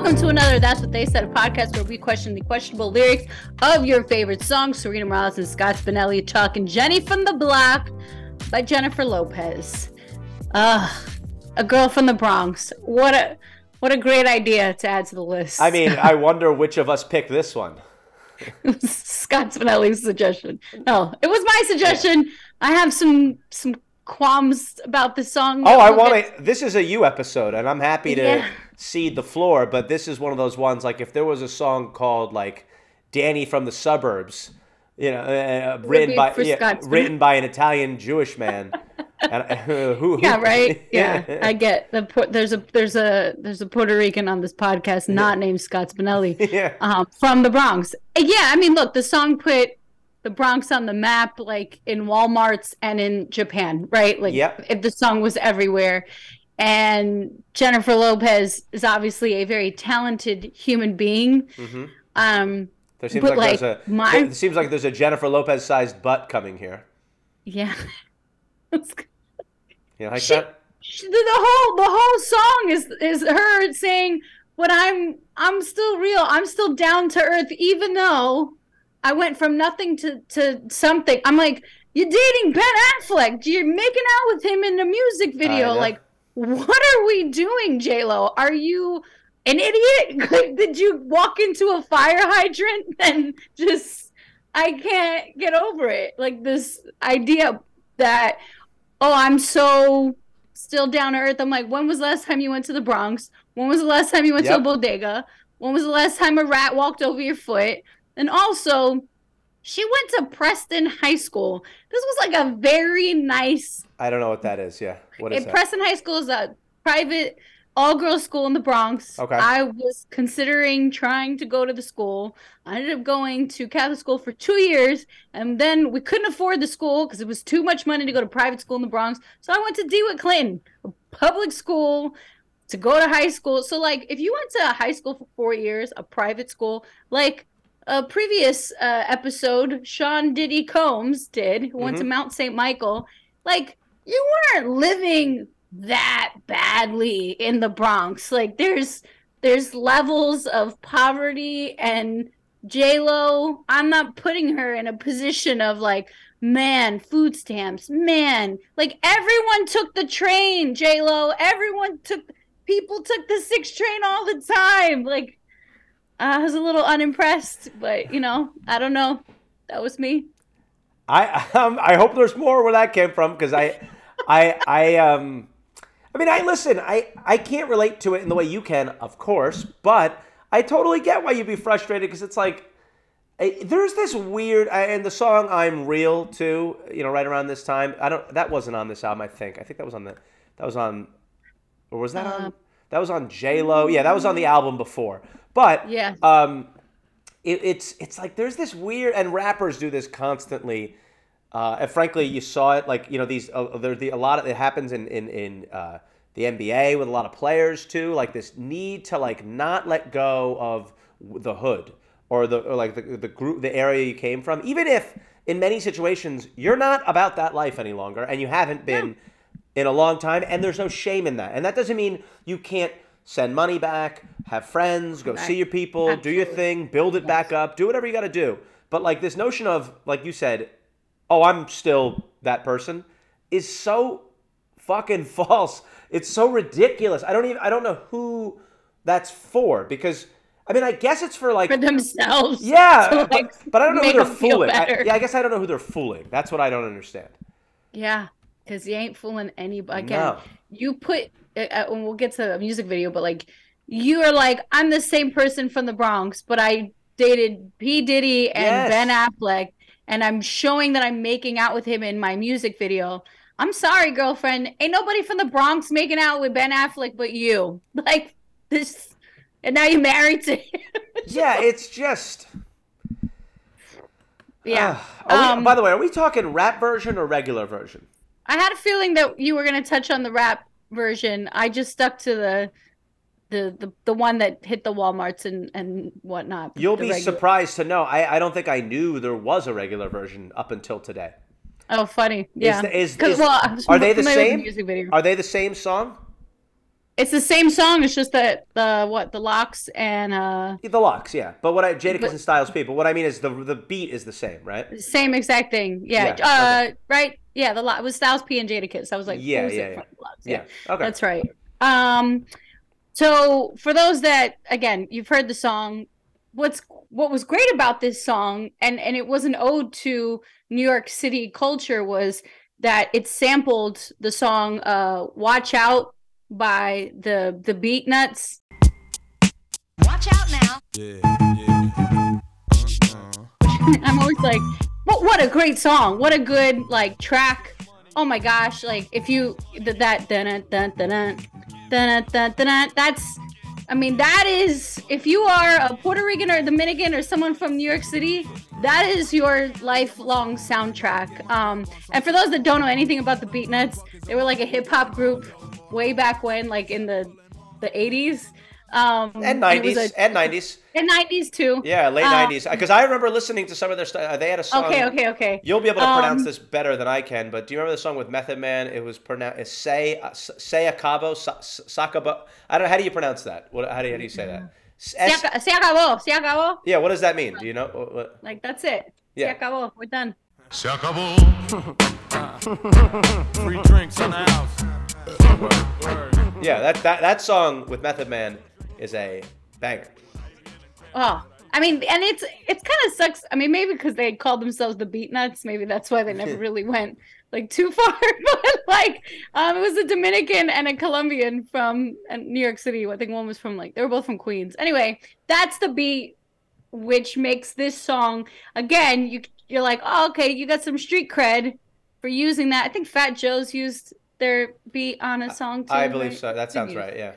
Welcome to another That's What They Said podcast, where we question the questionable lyrics of your favorite songs. Sarina Morales and Scott Spinelli talking Jenny from the Block by Jennifer Lopez. A girl from the Bronx. What a great idea to add to the list. I mean, I wonder which of us picked this one. It was Scott Spinelli's suggestion. No, it was my suggestion. Yeah. I have some qualms about the song. Oh, I want to. This is a you episode, and I'm happy to cede the floor. But this is one of those ones. Like, if there was a song called like "Danny from the Suburbs," you know, written by an Italian Jewish man. I get the there's a Puerto Rican on this podcast named Scott Spinelli from the Bronx. I mean, look, the song put the Bronx on the map, like in Walmarts and in Japan, right? Like if the song was everywhere. And Jennifer Lopez is obviously a very talented human being. Mm-hmm. There seems like there's a Jennifer Lopez sized butt coming here. Yeah. You like that? The whole song is her saying, "What I'm still real. I'm still down to earth, even though I went from nothing to something." I'm like, "You're dating Ben Affleck. You're making out with him in the music video. Like, what are we doing, J-Lo? Are you an idiot? Like, did you walk into a fire hydrant and just? I can't get over it. Like this idea that." Oh, I'm so still down to earth. I'm like, when was the last time you went to the Bronx? When was the last time you went to a bodega? When was the last time a rat walked over your foot? And also, she went to Preston High School. This was like a very nice... I don't know what that is. Yeah. What is that? Preston High School is a private all-girls school in the Bronx. Okay. I was considering trying to go to the school. I ended up going to Catholic school for 2 years, and then we couldn't afford the school because it was too much money to go to private school in the Bronx. So I went to DeWitt Clinton, a public school, to go to high school. So, like, if you went to high school for 4 years, a private school, like a previous episode, Sean Diddy Combs did, who went to Mount St. Michael, like, you weren't living that badly in the Bronx. Like, there's levels of poverty, and J-Lo, I'm not putting her in a position of like, man, food stamps, man, like everyone took the train, J-Lo, people took the 6 train all the time. Like, I was a little unimpressed, but you know, I don't know. That was me. I hope there's more where that came from, because I can't relate to it in the way you can, of course, but I totally get why you'd be frustrated, because it's like, there's this weird, and the song "I'm Real" too, you know, right around this time. That wasn't on this album, I think. I think that was on J-Lo. Yeah, that was on the album before. But it's like, there's this weird, and rappers do this constantly. And frankly, you saw it, like, you know, it happens in the NBA with a lot of players too, like this need to like not let go of the hood or the group, the area you came from, even if in many situations you're not about that life any longer and you haven't been in a long time, and there's no shame in that. And that doesn't mean you can't send money back, have friends, go see your people, do your thing, build it back up, do whatever you got to do. But like this notion of, like you said, oh, I'm still that person, is so fucking false. It's so ridiculous. I don't know who that's for, because, I mean, I guess it's for like... for themselves. Yeah, but I don't know who they're fooling. I guess I don't know who they're fooling. That's what I don't understand. Yeah, because you ain't fooling anybody. Again, you put... and we'll get to a music video, but like, you are like, I'm the same person from the Bronx, but I dated P. Diddy and Ben Affleck, and I'm showing that I'm making out with him in my music video. I'm sorry, girlfriend. Ain't nobody from the Bronx making out with Ben Affleck but you. Like, this... and now you're married to him. Yeah, it's just... yeah. By the way, are we talking rap version or regular version? I had a feeling that you were going to touch on the rap version. I just stuck to the one that hit the Walmarts and whatnot. You'll be surprised to know. I don't think I knew there was a regular version up until today. Oh, funny. Yeah. Are they the same? Are they the same song? It's the same song. It's just that the locks and the locks, yeah. But what Jadakiss and Styles P. But what I mean is the beat is the same, right? Same exact thing. Yeah. Okay. Right. Yeah. The lock was Styles P and Jadakiss. I was like, yeah. Okay. That's right. So for those that again, you've heard the song. What was great about this song, and it was an ode to New York City culture, was that it sampled the song "Watch Out" by the Beatnuts. Watch out now. Yeah, yeah. I'm always like, what a great song. What a good track. Oh my gosh, if you that that's that is, if you are a Puerto Rican or Dominican or someone from New York City, that is your lifelong soundtrack. And for those that don't know anything about the Beatnuts, they were a hip hop group way back when, in the 80s. And 90s. And 90s too. Yeah, late 90s. Because I remember listening to some of their stuff. They had a song. Okay. You'll be able to pronounce this better than I can, but do you remember the song with Method Man? It was pronounced Se Acabó, Sacabó. I don't know. How do you pronounce that? How do you say that? Se acabó. Yeah, what does that mean? Do you know? What? That's it. Yeah. Se acabó. We're done. Se acabó. Free drinks in the house. Yeah, that song with Method Man is a banger. Oh, and it's kind of sucks. Maybe because they called themselves the Beatnuts, maybe that's why they never really went too far. But it was a Dominican and a Colombian from New York City. I think one was from they were both from Queens. Anyway, that's the beat, which makes this song again. You're like, oh, okay, you got some street cred for using that. I think Fat Joe's used their beat on a song too. I believe so. That sounds right. Yeah.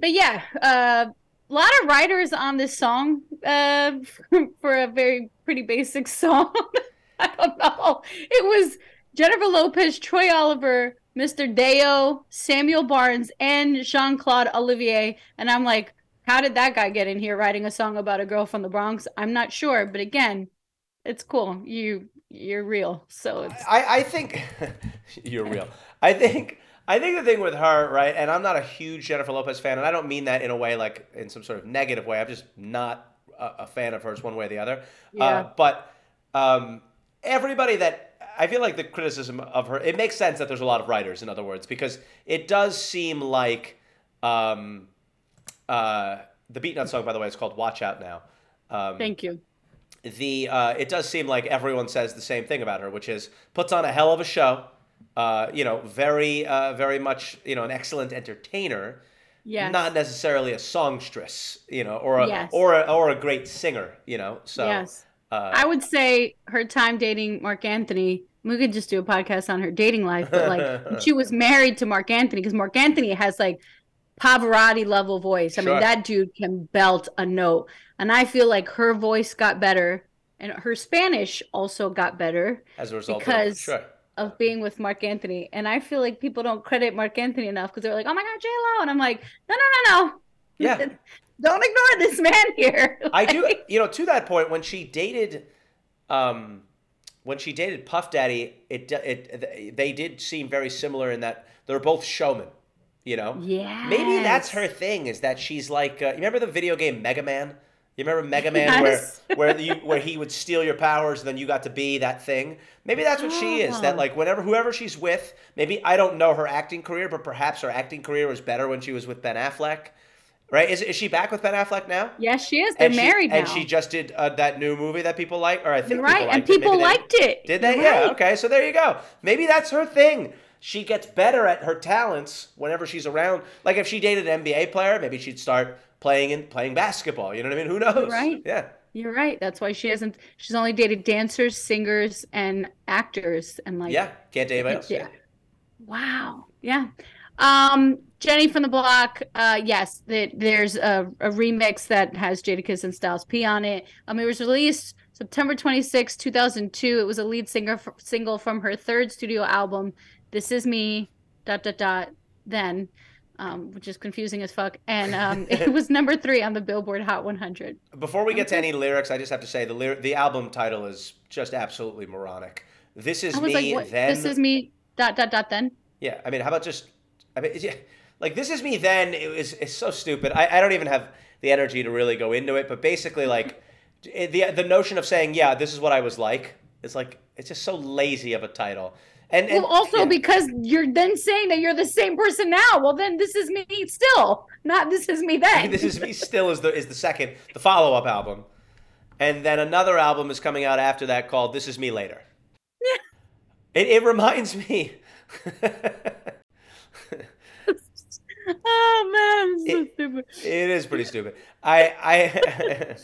But yeah, a lot of writers on this song for a very pretty basic song. I don't know. It was Jennifer Lopez, Troy Oliver, Mr. Deo, Samuel Barnes, and Jean-Claude Olivier. And I'm like, how did that guy get in here writing a song about a girl from the Bronx? I'm not sure. But again, it's cool. You're real. So it's... I think you're real. I think the thing with her, right, and I'm not a huge Jennifer Lopez fan, and I don't mean that in a way in some sort of negative way. I'm just not a fan of hers one way or the other. Yeah. But everybody that – I feel the criticism of her – it makes sense that there's a lot of writers, in other words, because it does seem the Beatnuts song, by the way, is called Watch Out Now. Thank you. It does seem everyone says the same thing about her, which is puts on a hell of a show. Very, very much, an excellent entertainer, yes. Not necessarily a songstress, or a, yes. or a great singer, so. Yes. I would say her time dating Marc Anthony, we could just do a podcast on her dating life, but when she was married to Marc Anthony, because Marc Anthony has Pavarotti level voice. Sure. That dude can belt a note, and I feel her voice got better and her Spanish also got better as a result of being with Marc Anthony. And I feel people don't credit Marc Anthony enough because they're like, oh my God, J-Lo. And I'm like, no. Yeah. Don't ignore this man here. I do. To that point, when she dated, Puff Daddy, they did seem very similar in that they're both showmen, Yeah. Maybe that's her thing, is that she's you remember the video game Mega Man? You remember Mega Man, yes. where he would steal your powers and then you got to be that thing? Maybe that's what she is, that whoever she's with, maybe I don't know her acting career, but perhaps her acting career was better when she was with Ben Affleck, right? Is she back with Ben Affleck now? Yes, she is. They're married now. And she just did that new movie that people like, or I think people liked it. Did they? Right. Yeah, okay, so there you go. Maybe that's her thing. She gets better at her talents whenever she's around. If she dated an NBA player, maybe she'd start playing basketball, you know what I mean? Who knows? Right. Yeah. You're right. That's why she's only dated dancers, singers, and actors, and yeah, can't date anybody else. Yeah. Wow. Yeah. Jenny from The Block, yes, there's a remix that has Jadakiss and Styles P on it. It was released September 26, 2002. It was a lead single from her third studio album, This Is Me, then. Which is confusing as fuck. And it was number 3 on the Billboard Hot 100. Before we get to any lyrics, I just have to say the album title is just absolutely moronic. This is me, then. This is me, then. Yeah, how about just, Like, This Is Me Then, it's so stupid. I don't even have the energy to really go into it. But basically, like, the notion of saying, yeah, this is what I was like, it's like, it's just so lazy of a title. And well, also, and because you're then saying that you're the same person now. Well, then This Is Me Still, not This Is Me Then. This Is Me Still is the second, the follow-up album. And then another album is coming out after that called This Is Me Later. Yeah. It reminds me. Oh, man, it's so stupid. It is pretty stupid. But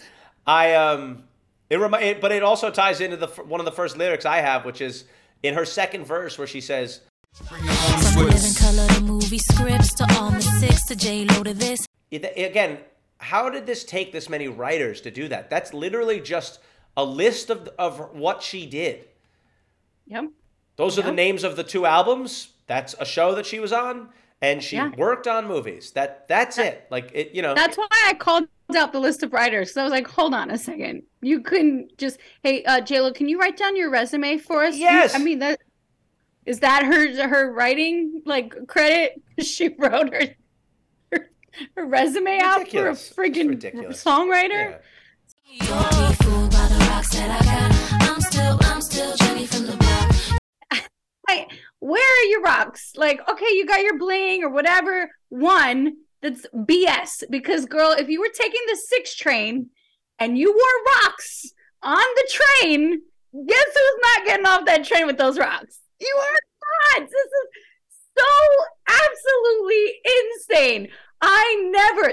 it also ties into one of the first lyrics I have, which is in her second verse where she says, from the living color to movie scripts to on the six to J-Lo to this. Again, how did this take this many writers to do that? That's literally just a list of what she did. Yep. Those are the names of the two albums. That's a show that she was on. And she worked on movies. That's it. Like, it, you know. That's why I called out the list of writers. So I was like, hold on a second. You couldn't just, hey, J-Lo, can you write down your resume for us? Yes. I mean, is that her writing, like, credit? She wrote her resume ridiculous. Out for a friggin' songwriter? I'm still Jenny from The Block. Where are your rocks? Like, okay, you got your bling or whatever. One, that's BS. Because, girl, if you were taking the 6 train and you wore rocks on the train, guess who's not getting off that train with those rocks? You are not. This is so absolutely insane.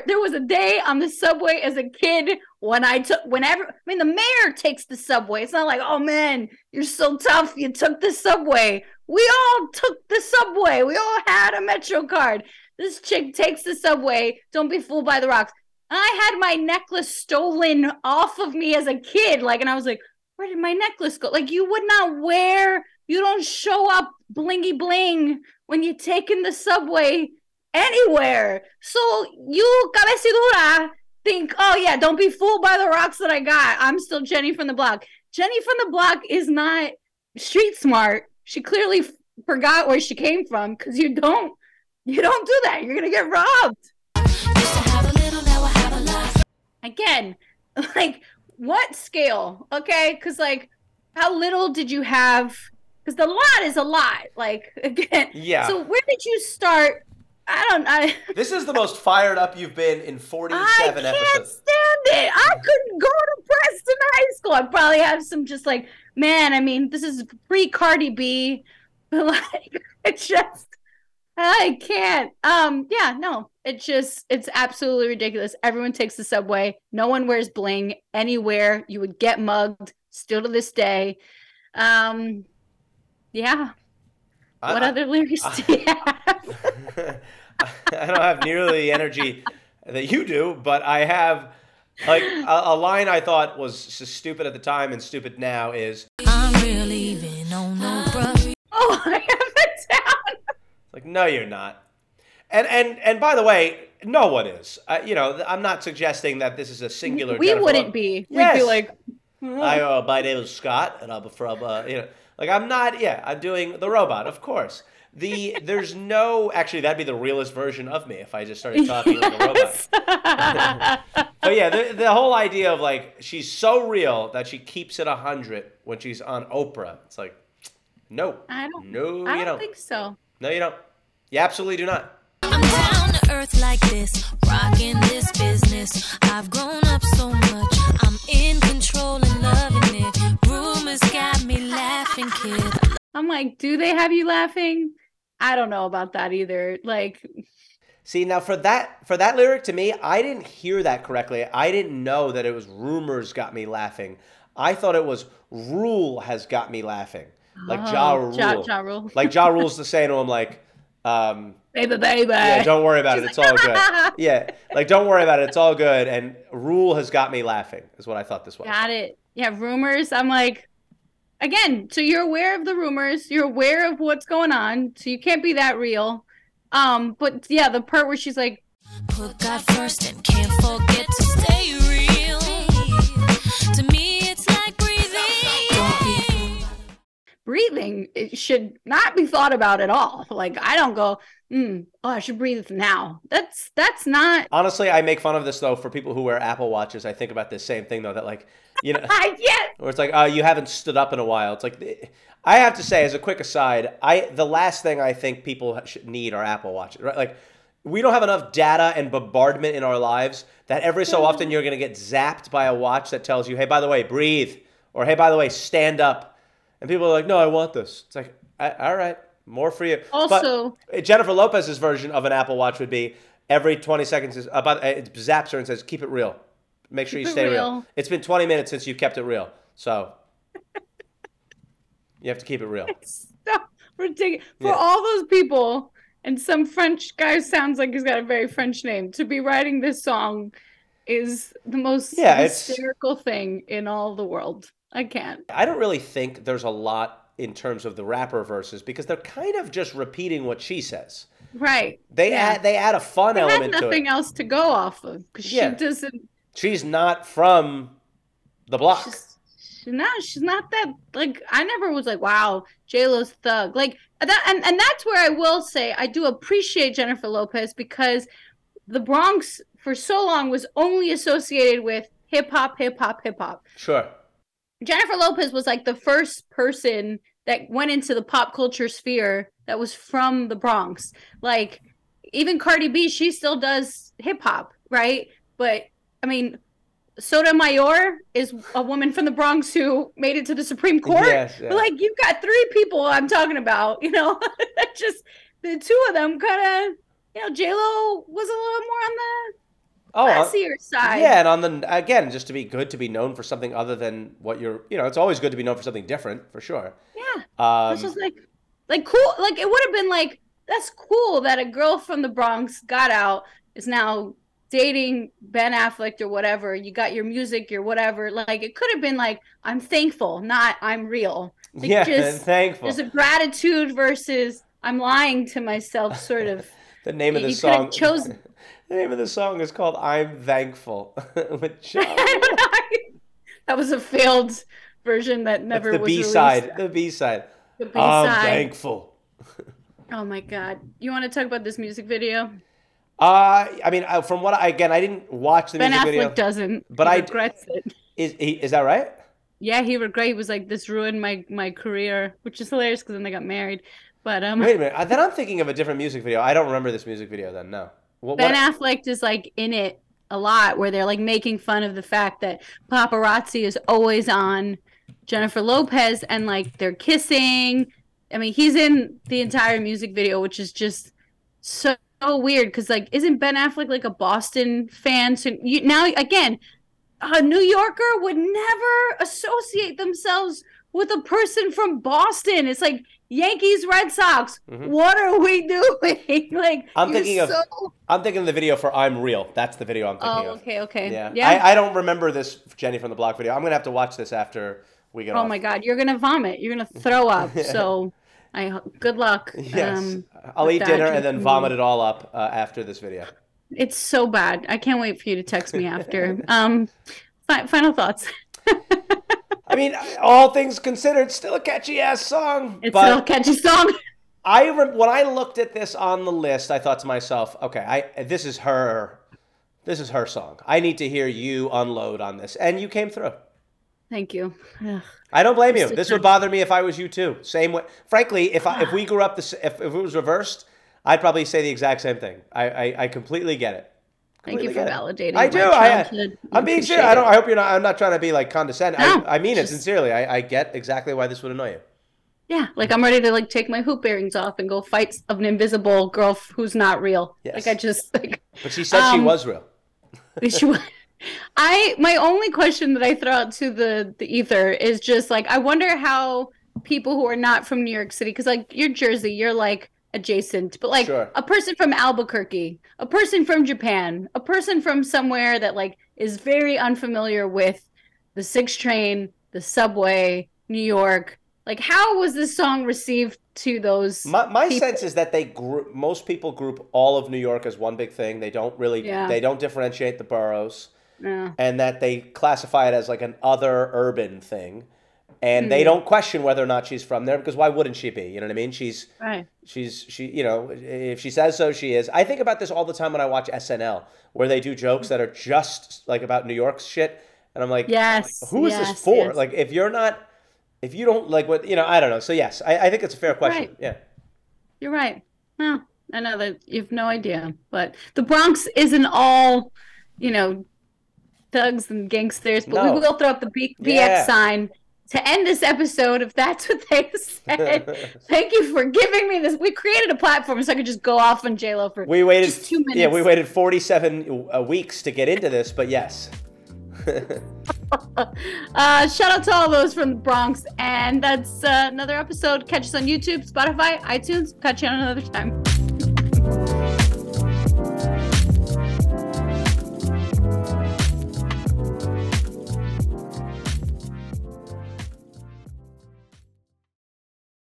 There was a day on the subway as a kid when the mayor takes the subway. It's not like, oh, man, you're so tough. You took the subway. We all took the subway. We all had a Metro card. This chick takes the subway. Don't be fooled by the rocks. I had my necklace stolen off of me as a kid. Like, and I was like, where did my necklace go? Like, you would not wear, you don't show up blingy bling when you're taking the subway anywhere. So you, cabecidura, think, oh yeah, don't be fooled by the rocks that I got. I'm still Jenny from The Block. Jenny from The Block is not street smart. She clearly forgot where she came from, because you don't do that. You're going to get robbed. Again, like, what scale? Okay, because, like, how little did you have? Because the lot is a lot. Like, again. Yeah. So where did you start? This is the most fired up you've been in 47 episodes. I can't stand it. I couldn't go to Preston High School. I probably have some just like, man, I mean, this is pre-Cardi B. But like, it's just, I can't. It's absolutely ridiculous. Everyone takes the subway. No one wears bling anywhere. You would get mugged still to this day. What other lyrics do you have? I don't have nearly the energy that you do, but I have, like, a line I thought was stupid at the time and stupid now is, I'm really leaving on no brush. Oh, I have it down. Like, no, you're not. And by the way, no one is. I'm not suggesting that this is a singular. We wouldn't be. Yes. We'd be like, my name is Scott, and I'm from, Like, I'm not, I'm doing the robot, of course. There's no, actually, that'd be the realest version of me if I just started talking like a robot. But yeah, the whole idea of, like, she's so real that she keeps it 100 when she's on Oprah. It's like, no, you don't think so. No, you don't. You absolutely do not. I'm down to earth like this, rocking this business. I've grown up so much, I'm in control and loving it. Got me laughing, kid. I'm like, do they have you laughing? I don't know about that either. Like, see, now for that lyric, to me, I didn't hear that correctly. I didn't know that it was rumors got me laughing. I thought it was Rule has got me laughing. Like, Ja Rule. Ja Rule. Like, Ja Rule's the saying, I'm like, baby. Yeah, don't worry about it. It's all good. Yeah, like, don't worry about it. It's all good. And Rule has got me laughing is what I thought this was. Got it. Yeah, rumors. I'm like, again, so you're aware of the rumors. You're aware of what's going on. So you can't be that real. But yeah, the part where she's like, put God first and can't forget to stay real. To me, it's like breathing. breathing, it should not be thought about at all. Like, I don't go, oh, I should breathe now. That's not. Honestly, I make fun of this, though, for people who wear Apple Watches. I think about this same thing, though, that, like, you know, yes. Or it's like, oh, you haven't stood up in a while. It's like, I have to say, as a quick aside, the last thing I think people should need are Apple Watches, right? Like, we don't have enough data and bombardment in our lives that every so often you're going to get zapped by a watch that tells you, hey, by the way, breathe. Or, hey, by the way, stand up. And people are like, no, I want this. It's like, all right, more for you. Also, but Jennifer Lopez's version of an Apple Watch would be every 20 seconds, it zaps her and says, keep it real. Make sure you stay real. It's been 20 minutes since you kept it real. So you have to keep it real. It's so ridiculous. For all those people. And some French guy sounds like he's got a very French name. To be writing this song is the most hysterical thing in all the world. I can't. I don't really think there's a lot in terms of the rapper verses because they're kind of just repeating what she says. Right. They add a fun element to it. They have nothing else to go off of because she doesn't. She's not from the block. She's not that, like, I never was like, wow, J-Lo's thug. Like, that, and that's where I will say I do appreciate Jennifer Lopez because the Bronx for so long was only associated with hip hop. Sure. Jennifer Lopez was like the first person that went into the pop culture sphere that was from the Bronx. Like, even Cardi B, she still does hip hop, right? But, I mean, Sotomayor is a woman from the Bronx who made it to the Supreme Court. Yes, yes. But like, you've got three people I'm talking about, you know, that just, the two of them kind of, you know, J-Lo was a little more on the classier side. Yeah, and on the, again, just to be good to be known for something other than what you're, you know, it's always good to be known for something different, for sure. Yeah. It's just like cool, like it would have been like, that's cool that a girl from the Bronx got out, is now dating Ben Affleck or whatever, you got your music, your whatever. Like, it could have been like, I'm thankful, not I'm real. Like, yeah, just, thankful. There's a gratitude versus I'm lying to myself, sort of. The name of the song. The name of the song is called "I'm Thankful" with Ja Rule. That was a failed version that never was released. The B side. I'm thankful. Oh my God! You want to talk about this music video? I mean, from what I didn't watch the music video. Ben Affleck doesn't, but he regrets it. Is that right? Yeah, he regrets. He was like, this ruined my career, which is hilarious because then they got married. But wait a minute. Then I'm thinking of a different music video. I don't remember this music video then. No. Ben Affleck is like in it a lot, where they're like making fun of the fact that paparazzi is always on Jennifer Lopez and like they're kissing. I mean, he's in the entire music video, which is just so weird because, like, isn't Ben Affleck like a Boston fan? So now, again, a New Yorker would never associate themselves with a person from Boston. It's like Yankees, Red Sox. Mm-hmm. What are we doing? Like, I'm thinking of the video for "I'm Real." That's the video I'm thinking of. Okay. Yeah. I don't remember this Jenny from the Block video. I'm gonna have to watch this after we get off. Oh my God, you're gonna vomit. You're gonna throw up. So. Good luck. Yes. I'll eat dinner and then vomit it all up after this video. It's so bad. I can't wait for you to text me after. Final thoughts. I mean, all things considered, still a catchy-ass song. It's still a catchy song. When I looked at this on the list, I thought to myself, okay, this is her song. I need to hear you unload on this. And you came through. Thank you. Ugh. I don't blame you. This would bother me if I was you too. Same way. Frankly, if we grew up, if it was reversed, I'd probably say the exact same thing. I completely get it. Thank you for validating. I do. I'm being serious. I hope you're not. I'm not trying to be like condescending. No, I mean it sincerely. I get exactly why this would annoy you. Yeah, like I'm ready to like take my hoop earrings off and go fight of an invisible girl who's not real. Yes. Like I just. Like, but she said she was real. She was. My only question that I throw out to the ether is just like, I wonder how people who are not from New York City, because like you're Jersey, you're like adjacent, but like sure. A person from Albuquerque, a person from Japan, a person from somewhere that like is very unfamiliar with the 6 train, the subway, New York. Like, how was this song received to those? My sense is that most people group all of New York as one big thing. They don't really, they don't differentiate the boroughs. No. And that they classify it as like an other urban thing. And they don't question whether or not she's from there, because why wouldn't she be? You know what I mean? She's right. She you know, if she says so, she is. I think about this all the time when I watch SNL, where they do jokes that are just like about New York shit, and I'm like, yes, who is this for? Yes. Like, if you're not, if you don't like what, you know, I don't know. So yes, I think it's a fair question. Right. Yeah, you're right. Well, I know that you've no idea, but the Bronx isn't all, you know, thugs and gangsters. But no. We will throw up the BX sign. To end this episode, if that's what they said, thank you for giving me this. We created a platform so I could just go off on J-Lo for just 2 minutes. Yeah, we waited 47 weeks to get into this, but yes. Shout out to all those from the Bronx. And that's another episode. Catch us on YouTube, Spotify, iTunes. Catch you on another time.